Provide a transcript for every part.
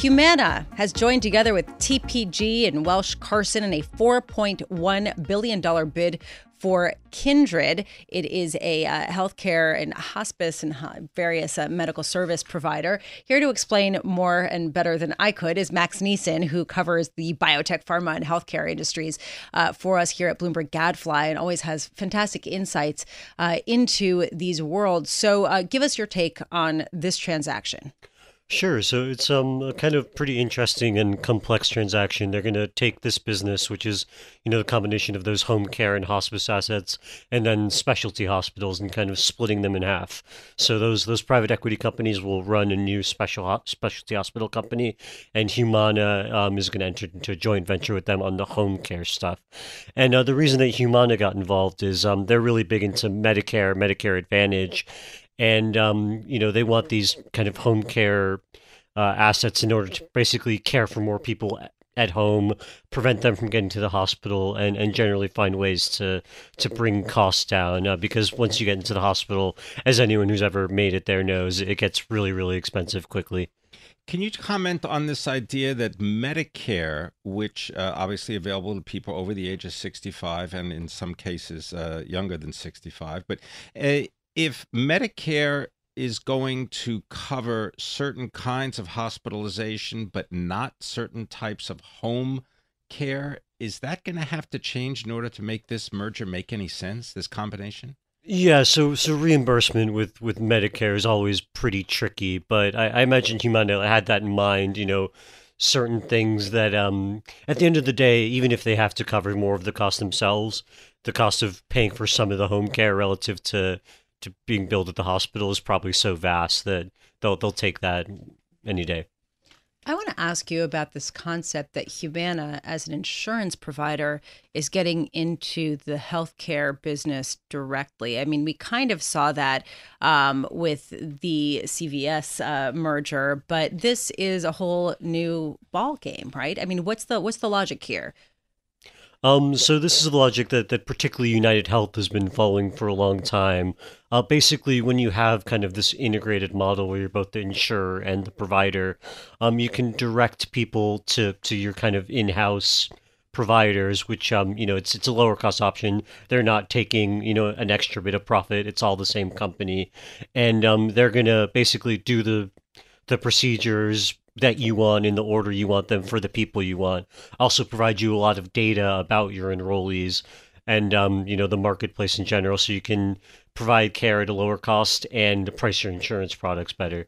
Humana has joined together with TPG and Welsh Carson in a $4.1 billion bid for Kindred. It is a healthcare and hospice and various medical service provider. Here to explain more and better than I could is Max Nisen, who covers the biotech, pharma, and healthcare industries for us here at Bloomberg Gadfly, and always has fantastic insights into these worlds. So give us your take on this transaction. Sure. So it's a kind of pretty interesting and complex transaction. They're going to take this business, which is, you know, the combination of those home care and hospice assets and then specialty hospitals, and kind of splitting them in half. So those private equity companies will run a new specialty hospital company, and Humana is going to enter into a joint venture with them on the home care stuff. And the reason that Humana got involved is they're really big into Medicare Advantage. And, you know, they want these kind of home care assets in order to basically care for more people at home, prevent them from getting to the hospital, and generally find ways to bring costs down. Because once you get into the hospital, as anyone who's ever made it there knows, it gets really, really expensive quickly. Can you comment on this idea that Medicare, which obviously available to people over the age of 65 and in some cases younger than 65, but if Medicare is going to cover certain kinds of hospitalization, but not certain types of home care, is that going to have to change in order to make this merger make any sense, this combination? Yeah, so reimbursement with Medicare is always pretty tricky, but I imagine Humana had that in mind, you know, certain things that at the end of the day, even if they have to cover more of the cost themselves, the cost of paying for some of the home care relative to being billed at the hospital is probably so vast that they'll take that any day. I want to ask you about this concept that Humana, as an insurance provider, is getting into the healthcare business directly. I mean, we kind of saw that with the CVS merger, but this is a whole new ballgame, right? I mean, what's the logic here? So this is the logic that particularly UnitedHealth has been following for a long time. Basically, when you have kind of this integrated model where you're both the insurer and the provider, you can direct people to your kind of in-house providers, which, you know, it's a lower cost option. They're not taking, you know, an extra bit of profit. It's all the same company. And they're going to basically do the procedures that you want in the order you want them for the people you want. Also provide you a lot of data about your enrollees and, you know, the marketplace in general, so you can provide care at a lower cost and price your insurance products better.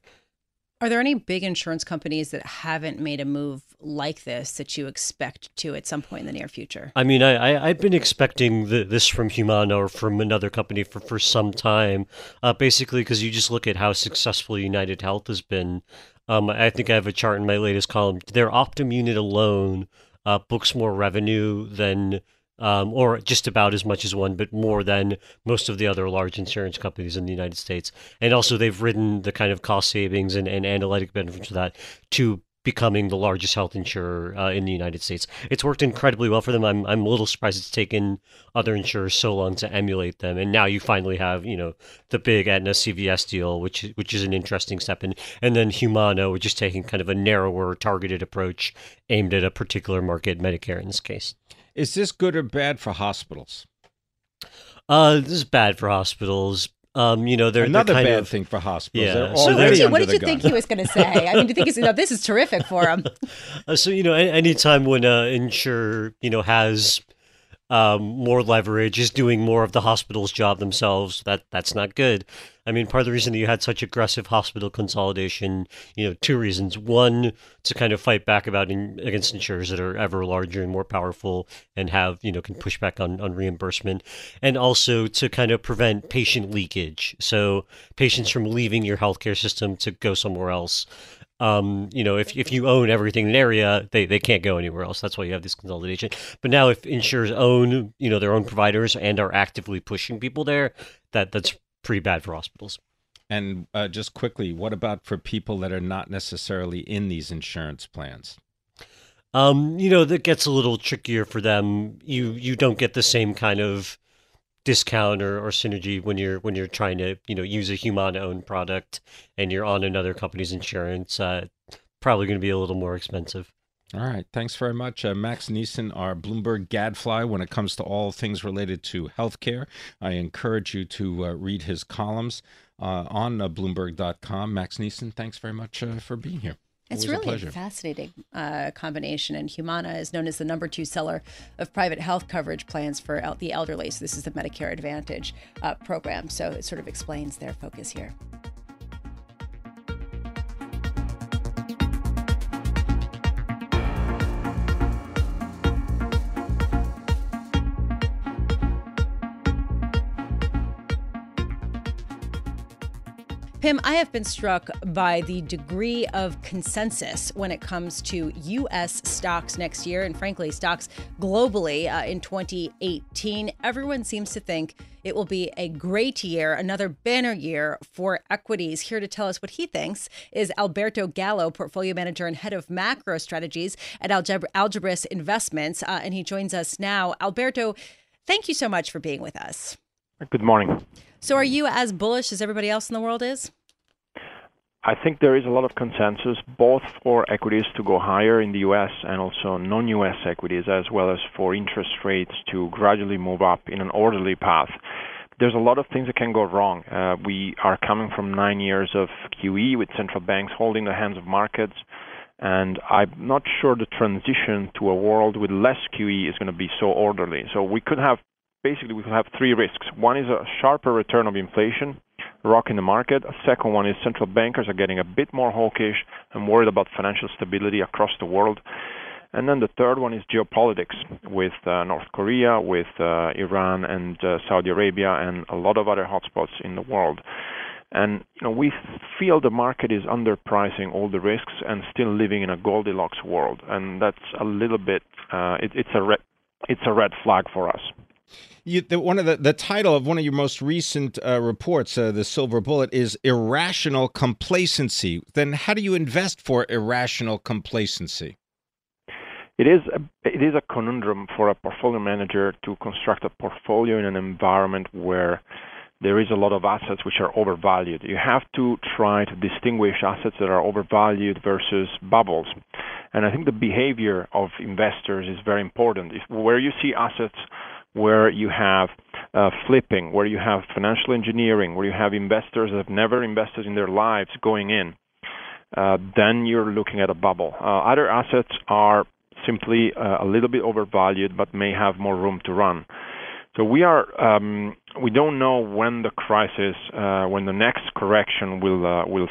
Are there any big insurance companies that haven't made a move like this that you expect to at some point in the near future? I mean, I've been expecting this from Humana or from another company for some time, basically because you just look at how successful UnitedHealth has been. I think I have a chart in my latest column. Their Optum unit alone books more revenue than, or just about as much as one, but more than most of the other large insurance companies in the United States. And also they've ridden the kind of cost savings and analytic benefits of that to becoming the largest health insurer in the United States. It's worked incredibly well for them. I'm a little surprised it's taken other insurers so long to emulate them. And now you finally have, you know, the big Aetna CVS deal, which is an interesting step. And then Humana, which is taking kind of a narrower targeted approach aimed at a particular market, Medicare in this case. Is this good or bad for hospitals? This is bad for hospitals. They're another they're bad of, thing for hospitals. Yeah. They're so what did you think he was going to say? I mean, do you think this is terrific for him? Anytime when an insurer has more leverage, is doing more of the hospital's job themselves, that's not good. I mean, part of the reason that you had such aggressive hospital consolidation, two reasons. One, to kind of fight back against insurers that are ever larger and more powerful and have, can push back on reimbursement. And also to kind of prevent patient leakage. So patients from leaving your healthcare system to go somewhere else. If you own everything in an area, they can't go anywhere else. That's why you have this consolidation. But now if insurers own, their own providers and are actively pushing people there, that's pretty bad for hospitals. And just quickly, what about for people that are not necessarily in these insurance plans? That gets a little trickier for them. You don't get the same kind of discount or synergy when you're trying to use a Humana owned product and you're on another company's insurance. Probably going to be a little more expensive. All right. Thanks very much. Max Nisen, our Bloomberg Gadfly, when it comes to all things related to healthcare. I encourage you to read his columns on Bloomberg.com. Max Nisen, thanks very much for being here. It's really a fascinating combination. And Humana is known as the #2 seller of private health coverage plans for the elderly. So this is the Medicare Advantage program. So it sort of explains their focus here. Pim, I have been struck by the degree of consensus when it comes to U.S. stocks next year and, frankly, stocks globally in 2018. Everyone seems to think it will be a great year, another banner year for equities. Here to tell us what he thinks is Alberto Gallo, portfolio manager and head of macro strategies at Algebris Investments, and he joins us now. Alberto, thank you so much for being with us. Good morning. So are you as bullish as everybody else in the world is? I think there is a lot of consensus, both for equities to go higher in the U.S. and also non-U.S. equities, as well as for interest rates to gradually move up in an orderly path. There's a lot of things that can go wrong. We are coming from 9 years of QE with central banks holding the hands of markets. And I'm not sure the transition to a world with less QE is going to be so orderly. So we could have three risks. One is a sharper return of inflation, rock in the market. A second one is central bankers are getting a bit more hawkish and worried about financial stability across the world. And then the third one is geopolitics with North Korea, with Iran and Saudi Arabia and a lot of other hotspots in the world. And we feel the market is underpricing all the risks and still living in a Goldilocks world. And that's a little bit, it's a red flag for us. The title of one of your most recent reports, The Silver Bullet, is Irrational Complacency. Then how do you invest for irrational complacency? It is a conundrum for a portfolio manager to construct a portfolio in an environment where there is a lot of assets which are overvalued. You have to try to distinguish assets that are overvalued versus bubbles. And I think the behavior of investors is very important. Where you see assets where you have flipping, where you have financial engineering, where you have investors that have never invested in their lives going in, then you're looking at a bubble. Other assets are simply a little bit overvalued but may have more room to run. So we don't know when the crisis, when the next correction will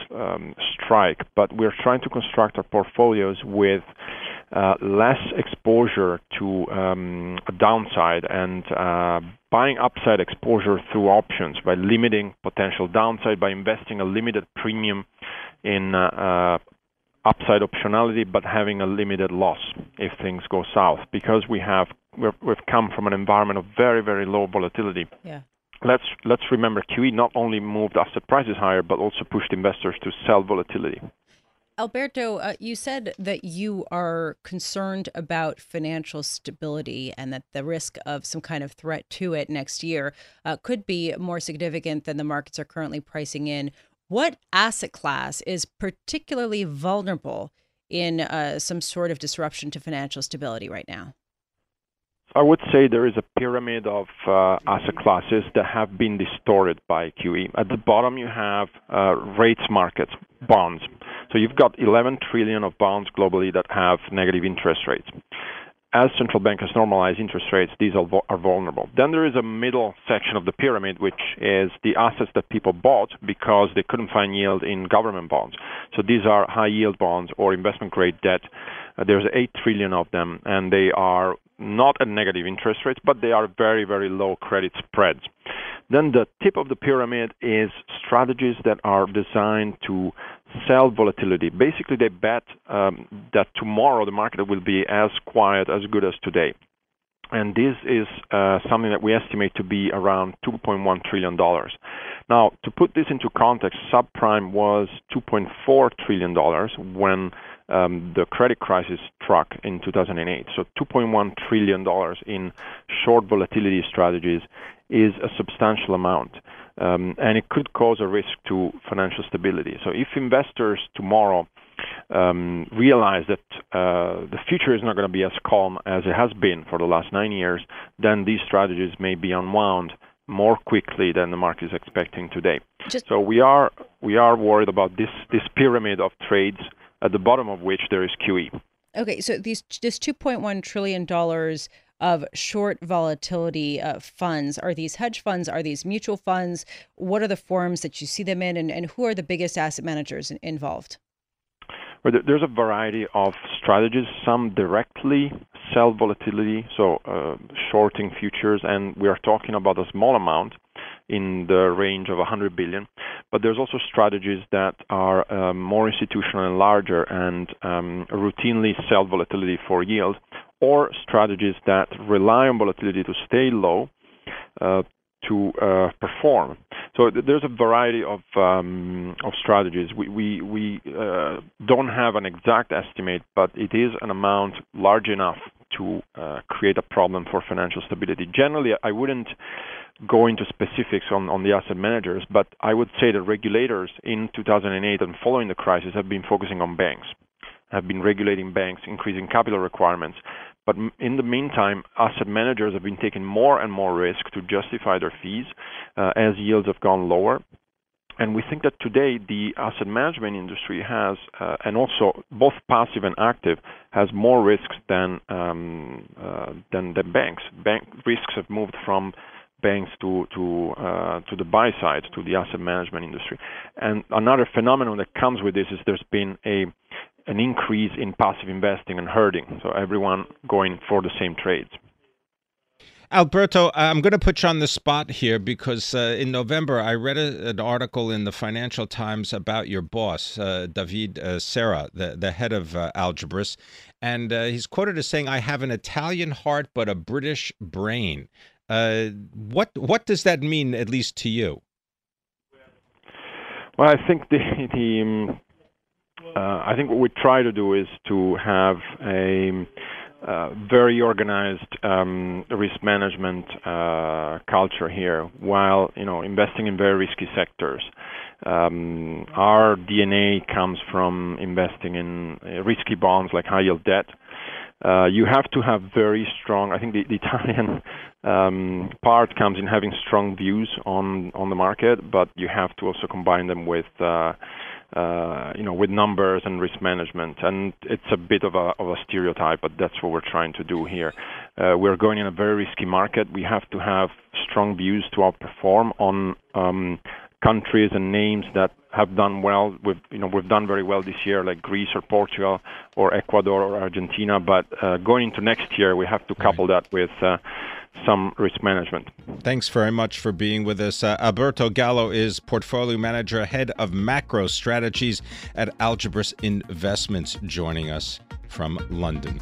strike, but we're trying to construct our portfolios with less exposure to a downside and buying upside exposure through options by limiting potential downside, by investing a limited premium in upside optionality, but having a limited loss if things go south, because we've come from an environment of very, very low volatility. Yeah. Let's remember, QE not only moved asset prices higher, but also pushed investors to sell volatility. Alberto, you said that you are concerned about financial stability and that the risk of some kind of threat to it next year could be more significant than the markets are currently pricing in. What asset class is particularly vulnerable in some sort of disruption to financial stability right now? I would say there is a pyramid of asset classes that have been distorted by QE. At the bottom, you have rates markets, bonds. So you've got 11 trillion of bonds globally that have negative interest rates. As central bankers normalize interest rates, these are vulnerable. Then there is a middle section of the pyramid, which is the assets that people bought because they couldn't find yield in government bonds. So these are high-yield bonds or investment-grade debt. There's 8 trillion of them, and they are not at negative interest rates, but they are very, very low credit spreads. Then the tip of the pyramid is strategies that are designed to sell volatility. Basically, they bet that tomorrow the market will be as quiet, as good as today. And this is something that we estimate to be around $2.1 trillion. Now, to put this into context, subprime was $2.4 trillion when the credit crisis struck in 2008. So $2.1 trillion in short volatility strategies is a substantial amount, and it could cause a risk to financial stability. So if investors tomorrow realize that the future is not going to be as calm as it has been for the last 9 years, then these strategies may be unwound more quickly than the market is expecting today. So we are worried about this pyramid of trades, at the bottom of which there is QE. Okay, so this $2.1 trillion of short volatility funds. Are these hedge funds? Are these mutual funds? What are the forms that you see them in, and who are the biggest asset managers involved? Well, there's a variety of strategies. Some directly sell volatility, so shorting futures, and we are talking about a small amount in the range of 100 billion. But there's also strategies that are more institutional and larger and routinely sell volatility for yield, or strategies that rely on volatility to stay low to perform. So there's a variety of strategies. We don't have an exact estimate, but it is an amount large enough to create a problem for financial stability. Generally, I wouldn't go into specifics on the asset managers, but I would say that regulators in 2008 and following the crisis have been focusing on banks, have been regulating banks, increasing capital requirements. But in the meantime, asset managers have been taking more and more risk to justify their fees as yields have gone lower. And we think that today the asset management industry has, and also both passive and active, has more risks than the banks. Bank risks have moved from banks to the buy side, to the asset management industry. And another phenomenon that comes with this is there's been an increase in passive investing and herding, so everyone going for the same trades. Alberto, I'm going to put you on the spot here because in November I read an article in the Financial Times about your boss, David Serra, the head of Algebris, and he's quoted as saying, "I have an Italian heart but a British brain." What does that mean, at least to you? Well, I think I think what we try to do is to have a very organized risk management culture here, while investing in very risky sectors. Our DNA comes from investing in risky bonds like high yield debt. You have to have very strong. I think the Italian part comes in having strong views on the market, but you have to also combine them with numbers and risk management. And it's a bit of a stereotype, but that's what we're trying to do here. We're going in a very risky market. We have to have strong views to outperform on countries and names that have done well. We've done very well this year, like Greece or Portugal or Ecuador or Argentina. But going into next year, we have to couple that with some risk management. Thanks very much for being with us. Alberto Gallo is portfolio manager, head of macro strategies at Algebris Investments, joining us from London.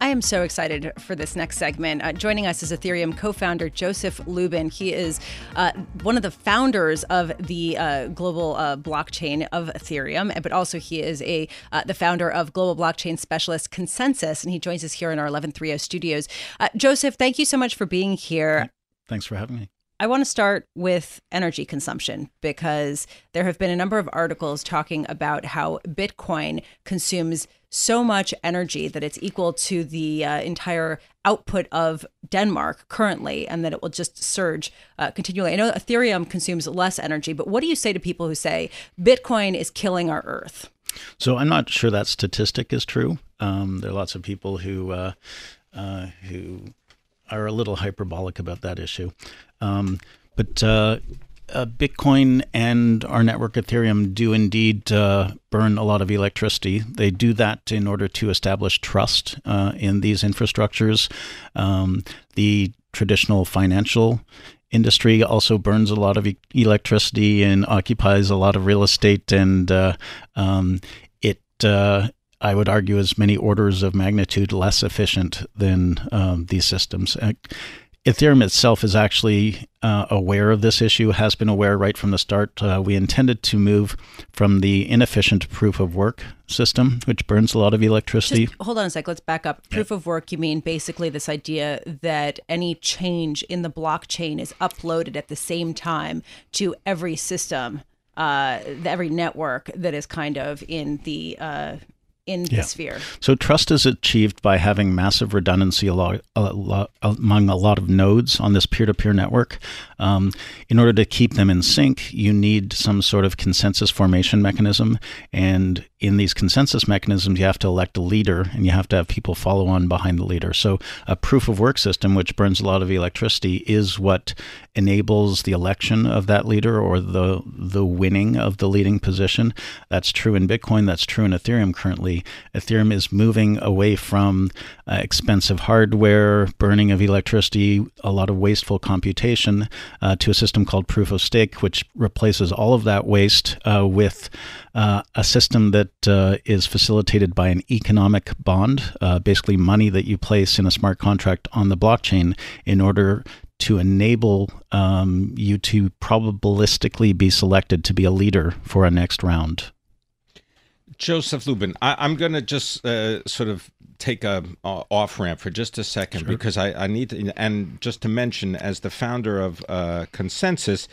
I am so excited for this next segment. Joining us is Ethereum co-founder Joseph Lubin. He is one of the founders of the global blockchain of Ethereum, but also he is the founder of global blockchain specialist ConsenSys, and he joins us here in our 1130 studios. Joseph, thank you so much for being here. Thanks for having me. I want to start with energy consumption, because there have been a number of articles talking about how Bitcoin consumes so much energy that it's equal to the entire output of Denmark currently, and that it will just surge continually. I know Ethereum consumes less energy, but what do you say to people who say Bitcoin is killing our Earth? So I'm not sure that statistic is true. There are lots of people who are a little hyperbolic about that issue. But Bitcoin and our network Ethereum do indeed burn a lot of electricity. They do that in order to establish trust in these infrastructures. The traditional financial industry also burns a lot of electricity and occupies a lot of real estate. And I would argue is many orders of magnitude less efficient than these systems. Ethereum itself is actually aware of this issue, has been aware right from the start. We intended to move from the inefficient proof-of-work system, which burns a lot of electricity. Just hold on a sec. Let's back up. Proof-of-work, you mean basically this idea that any change in the blockchain is uploaded at the same time to every system, every network that is kind of in the... In the sphere. So trust is achieved by having massive redundancy among a lot of nodes on this peer-to-peer network. In order to keep them in sync, you need some sort of consensus formation mechanism. And in these consensus mechanisms, you have to elect a leader, and you have to have people follow on behind the leader. So a proof-of-work system, which burns a lot of electricity, is what enables the election of that leader or the winning of the leading position. That's true in Bitcoin. That's true in Ethereum currently. Ethereum is moving away from expensive hardware, burning of electricity, a lot of wasteful computation to a system called proof of stake, which replaces all of that waste with a system that is facilitated by an economic bond, basically money that you place in a smart contract on the blockchain in order to enable you to probabilistically be selected to be a leader for a next round. Joseph Lubin, I'm going to just sort of take a off ramp for just a second. Sure. Because I need to, and just to mention, as the founder of ConsenSys,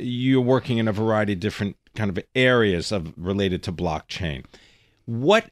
you're working in a variety of different kind of areas of related to blockchain.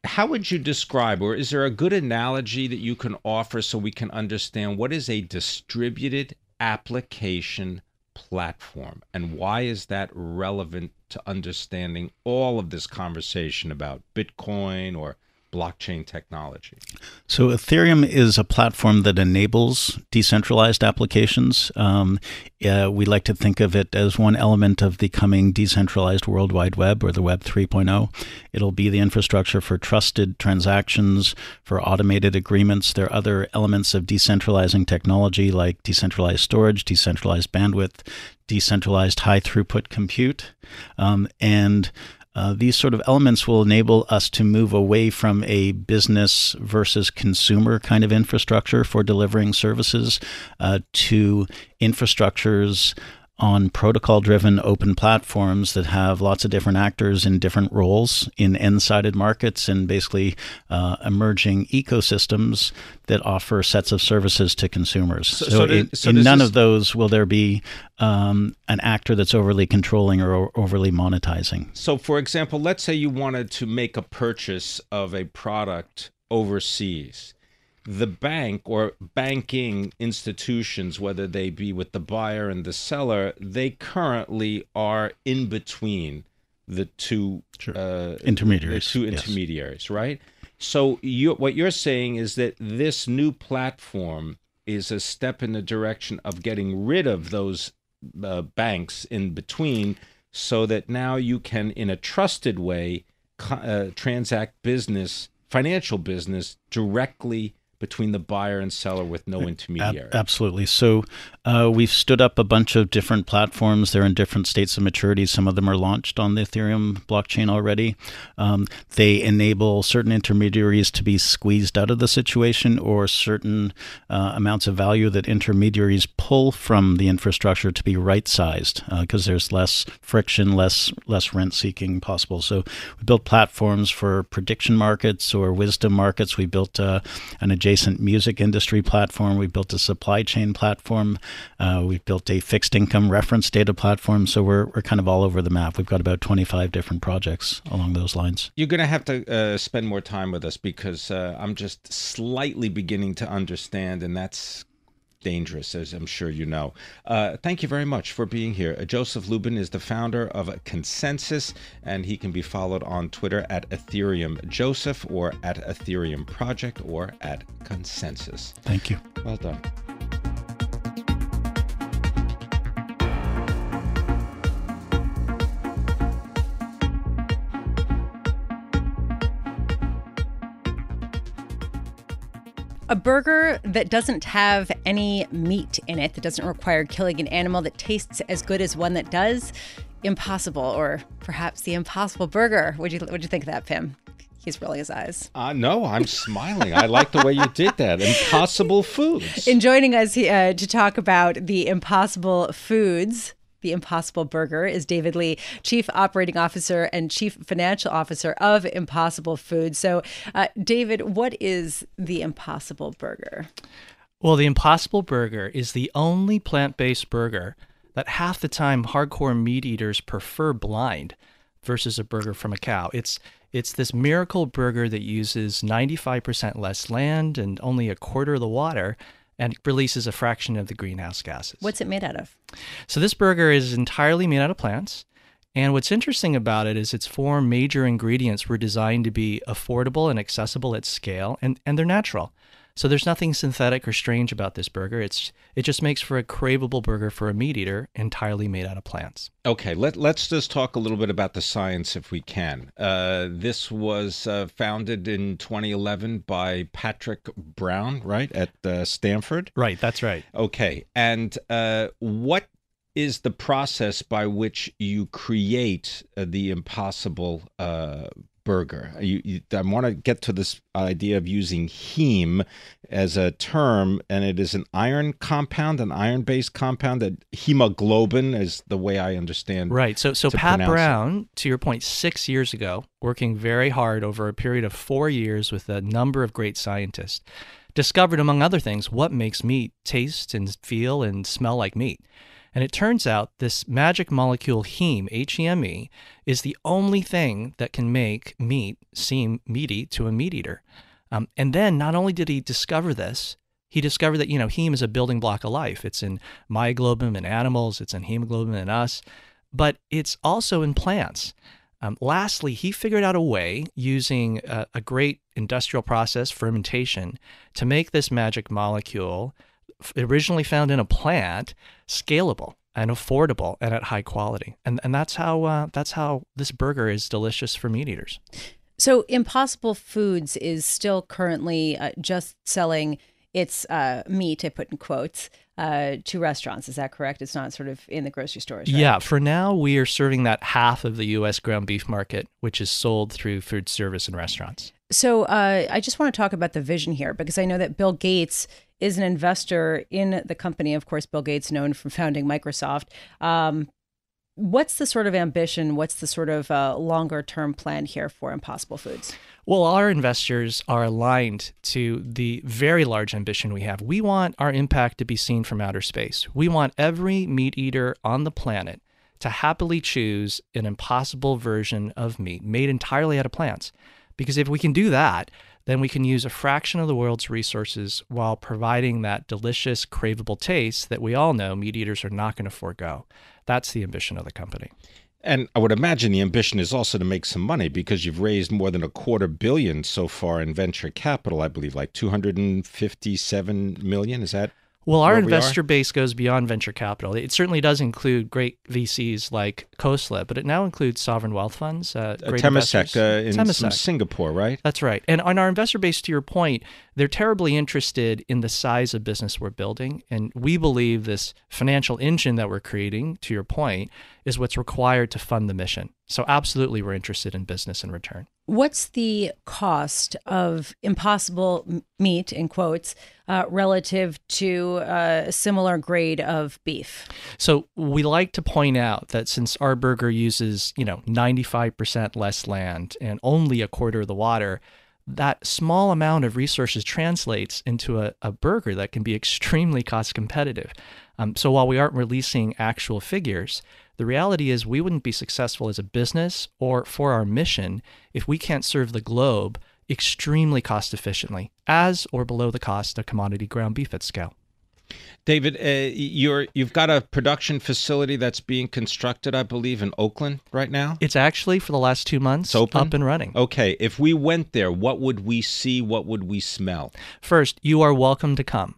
How would you describe, or is there a good analogy that you can offer so we can understand what is a distributed application platform, and why is that relevant to understanding all of this conversation about Bitcoin or blockchain technology? So Ethereum is a platform that enables decentralized applications. We like to think of it as one element of the coming decentralized World Wide Web, or the Web 3.0. It'll be the infrastructure for trusted transactions, for automated agreements. There are other elements of decentralizing technology like decentralized storage, decentralized bandwidth, decentralized high throughput compute, these sort of elements will enable us to move away from a business versus consumer kind of infrastructure for delivering services to infrastructures on protocol-driven open platforms that have lots of different actors in different roles in end-sided markets and basically emerging ecosystems that offer sets of services to consumers. So in none of those will there be an actor that's overly controlling or overly monetizing. So, for example, let's say you wanted to make a purchase of a product overseas. The bank or banking institutions, whether they be with the buyer and the seller, they currently are in between the two intermediaries. Right? So what you're saying is that this new platform is a step in the direction of getting rid of those banks in between so that now you can, in a trusted way, transact business, financial business, directly between the buyer and seller with no intermediary. Absolutely. So we've stood up a bunch of different platforms. They're in different states of maturity. Some of them are launched on the Ethereum blockchain already. They enable certain intermediaries to be squeezed out of the situation, or certain amounts of value that intermediaries pull from the infrastructure to be right-sized, because there's less friction, less rent-seeking possible. So we built platforms for prediction markets or wisdom markets. We built an adjacent music industry platform. We built a supply chain platform. We've built a fixed income reference data platform. So we're kind of all over the map. We've got about 25 different projects along those lines. You're going to have to spend more time with us, because I'm just slightly beginning to understand, and that's dangerous, as I'm sure you know. Thank you very much for being here. Joseph Lubin is the founder of ConsenSys, and he can be followed on Twitter at Ethereum Joseph, or at Ethereum Project, or at ConsenSys. Thank you. Well done. A burger that doesn't have any meat in it, that doesn't require killing an animal, that tastes as good as one that does. Impossible, or perhaps the Impossible Burger. What'd you think of that, Pim? He's rolling his eyes. No, I'm smiling. I like the way you did that. Impossible Foods. And joining us to talk about the Impossible Foods, the Impossible Burger, is David Lee, Chief Operating Officer and Chief Financial Officer of Impossible Foods. So, David, what is the Impossible Burger? Well, the Impossible Burger is the only plant-based burger that half the time hardcore meat eaters prefer blind versus a burger from a cow. It's this miracle burger that uses 95% less land and only a quarter of the water, and releases a fraction of the greenhouse gases. What's it made out of? So this burger is entirely made out of plants. And what's interesting about it is its four major ingredients were designed to be affordable and accessible at scale, and they're natural. So there's nothing synthetic or strange about this burger. It just makes for a craveable burger for a meat eater, entirely made out of plants. Okay, let's just talk a little bit about the science if we can. This was founded in 2011 by Patrick Brown, right, at Stanford? Right, that's right. Okay, and what is the process by which you create the Impossible Burger? I want to get to this idea of using heme as a term, and it is an iron compound, an iron-based compound, that hemoglobin is the way I understand. Right. So Pat Brown, to your point, 6 years ago, working very hard over a period of 4 years with a number of great scientists, discovered, among other things, what makes meat taste and feel and smell like meat. And it turns out this magic molecule heme, H-E-M-E, is the only thing that can make meat seem meaty to a meat eater. And then not only did he discover this, he discovered that, heme is a building block of life. It's in myoglobin in animals, it's in hemoglobin in us, but it's also in plants. Lastly, he figured out a way, using a great industrial process, fermentation, to make this magic molecule, originally found in a plant, scalable and affordable and at high quality. And that's how this burger is delicious for meat eaters. So Impossible Foods is still currently just selling its meat, I put in quotes, to restaurants. Is that correct? It's not sort of in the grocery stores, right? Yeah. For now, we are serving that half of the U.S. ground beef market, which is sold through food service and restaurants. So I just want to talk about the vision here, because I know that Bill Gates is an investor in the company. Of course, Bill Gates, known for founding Microsoft. What's the sort of ambition? What's the sort of longer term plan here for Impossible Foods? Well, our investors are aligned to the very large ambition we have. We want our impact to be seen from outer space. We want every meat eater on the planet to happily choose an impossible version of meat made entirely out of plants. Because if we can do that, then we can use a fraction of the world's resources while providing that delicious, craveable taste that we all know meat eaters are not going to forego. That's the ambition of the company. And I would imagine the ambition is also to make some money, because you've raised more than $250 million so far in venture capital, I believe, like $257 million. Is that Well, our investor base goes beyond venture capital. It certainly does include great VCs like Khosla, but it now includes sovereign wealth funds. Great Temasek in Singapore, right? That's right. And on our investor base, to your point, they're terribly interested in the size of business we're building. And we believe this financial engine that we're creating, to your point, is what's required to fund the mission. So absolutely, we're interested in business in return. What's the cost of impossible meat, in quotes, relative to a similar grade of beef? So we like to point out that since our burger uses, 95% less land and only a quarter of the water, that small amount of resources translates into a burger that can be extremely cost competitive. So while we aren't releasing actual figures, the reality is we wouldn't be successful as a business or for our mission if we can't serve the globe extremely cost efficiently, as or below the cost of commodity ground beef at scale. David, you've got a production facility that's being constructed, I believe, in Oakland right now? It's actually, for the last 2 months, up and running. Okay. If we went there, what would we see? What would we smell? First, you are welcome to come.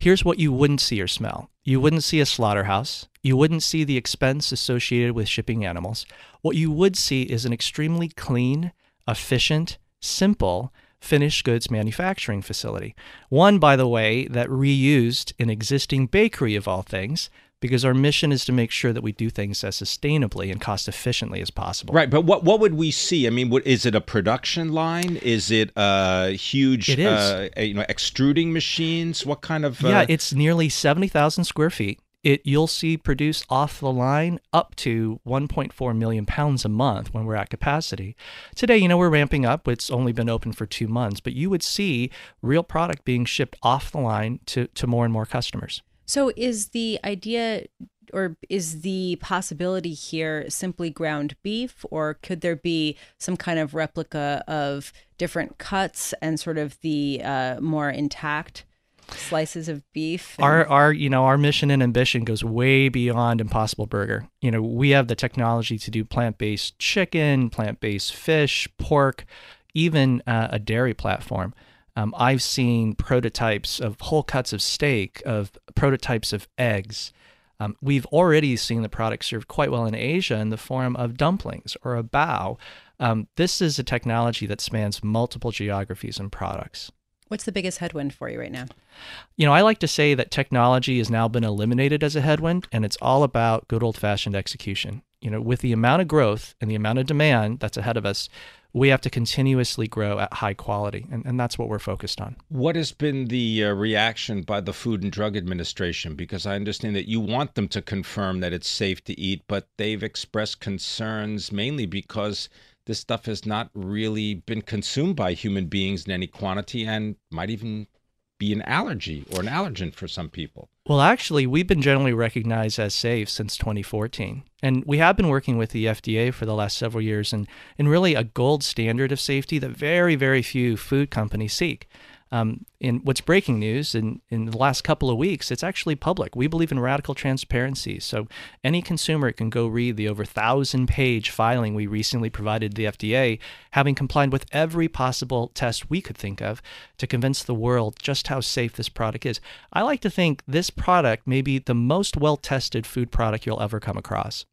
Here's what you wouldn't see or smell. You wouldn't see a slaughterhouse. You wouldn't see the expense associated with shipping animals. What you would see is an extremely clean, efficient, simple finished goods manufacturing facility. One, by the way, that reused an existing bakery of all things, because our mission is to make sure that we do things as sustainably and cost efficiently as possible. Right, but what would we see? I mean, is it a production line? Is it a huge, it is. Extruding machines? What kind of? Yeah, it's nearly 70,000 square feet. You'll see produce off the line up to 1.4 million pounds a month when we're at capacity. Today, we're ramping up. It's only been open for 2 months, but you would see real product being shipped off the line to more and more customers. So is the idea or is the possibility here simply ground beef, or could there be some kind of replica of different cuts and sort of the more intact slices of beef? Our mission and ambition goes way beyond Impossible Burger. We have the technology to do plant-based chicken, plant-based fish, pork, even a dairy platform. I've seen prototypes of whole cuts of steak, of prototypes of eggs. We've already seen the product served quite well in Asia in the form of dumplings or a bao. This is a technology that spans multiple geographies and products. What's the biggest headwind for you right now? I like to say that technology has now been eliminated as a headwind, and it's all about good old-fashioned execution. With the amount of growth and the amount of demand that's ahead of us, we have to continuously grow at high quality, and that's what we're focused on. What has been the reaction by the Food and Drug Administration? Because I understand that you want them to confirm that it's safe to eat, but they've expressed concerns mainly because this stuff has not really been consumed by human beings in any quantity and might even be an allergy or an allergen for some people. Well, actually, we've been generally recognized as safe since 2014. And we have been working with the FDA for the last several years and really a gold standard of safety that very, very few food companies seek. And what's breaking news in the last couple of weeks, it's actually public. We believe in radical transparency. So any consumer can go read the over 1,000-page filing we recently provided the FDA, having complied with every possible test we could think of to convince the world just how safe this product is. I like to think this product may be the most well-tested food product you'll ever come across.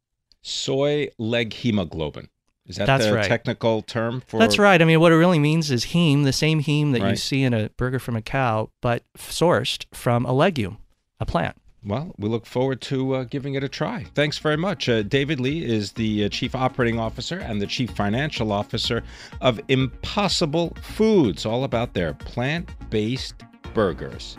Soy leg hemoglobin. Is that the technical term for? That's right. I mean, what it really means is heme, the same heme that you see in a burger from a cow, but sourced from a legume, a plant. Well, we look forward to giving it a try. Thanks very much. David Lee is the Chief Operating Officer and the Chief Financial Officer of Impossible Foods, all about their plant-based burgers.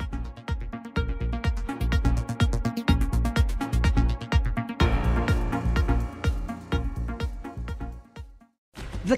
The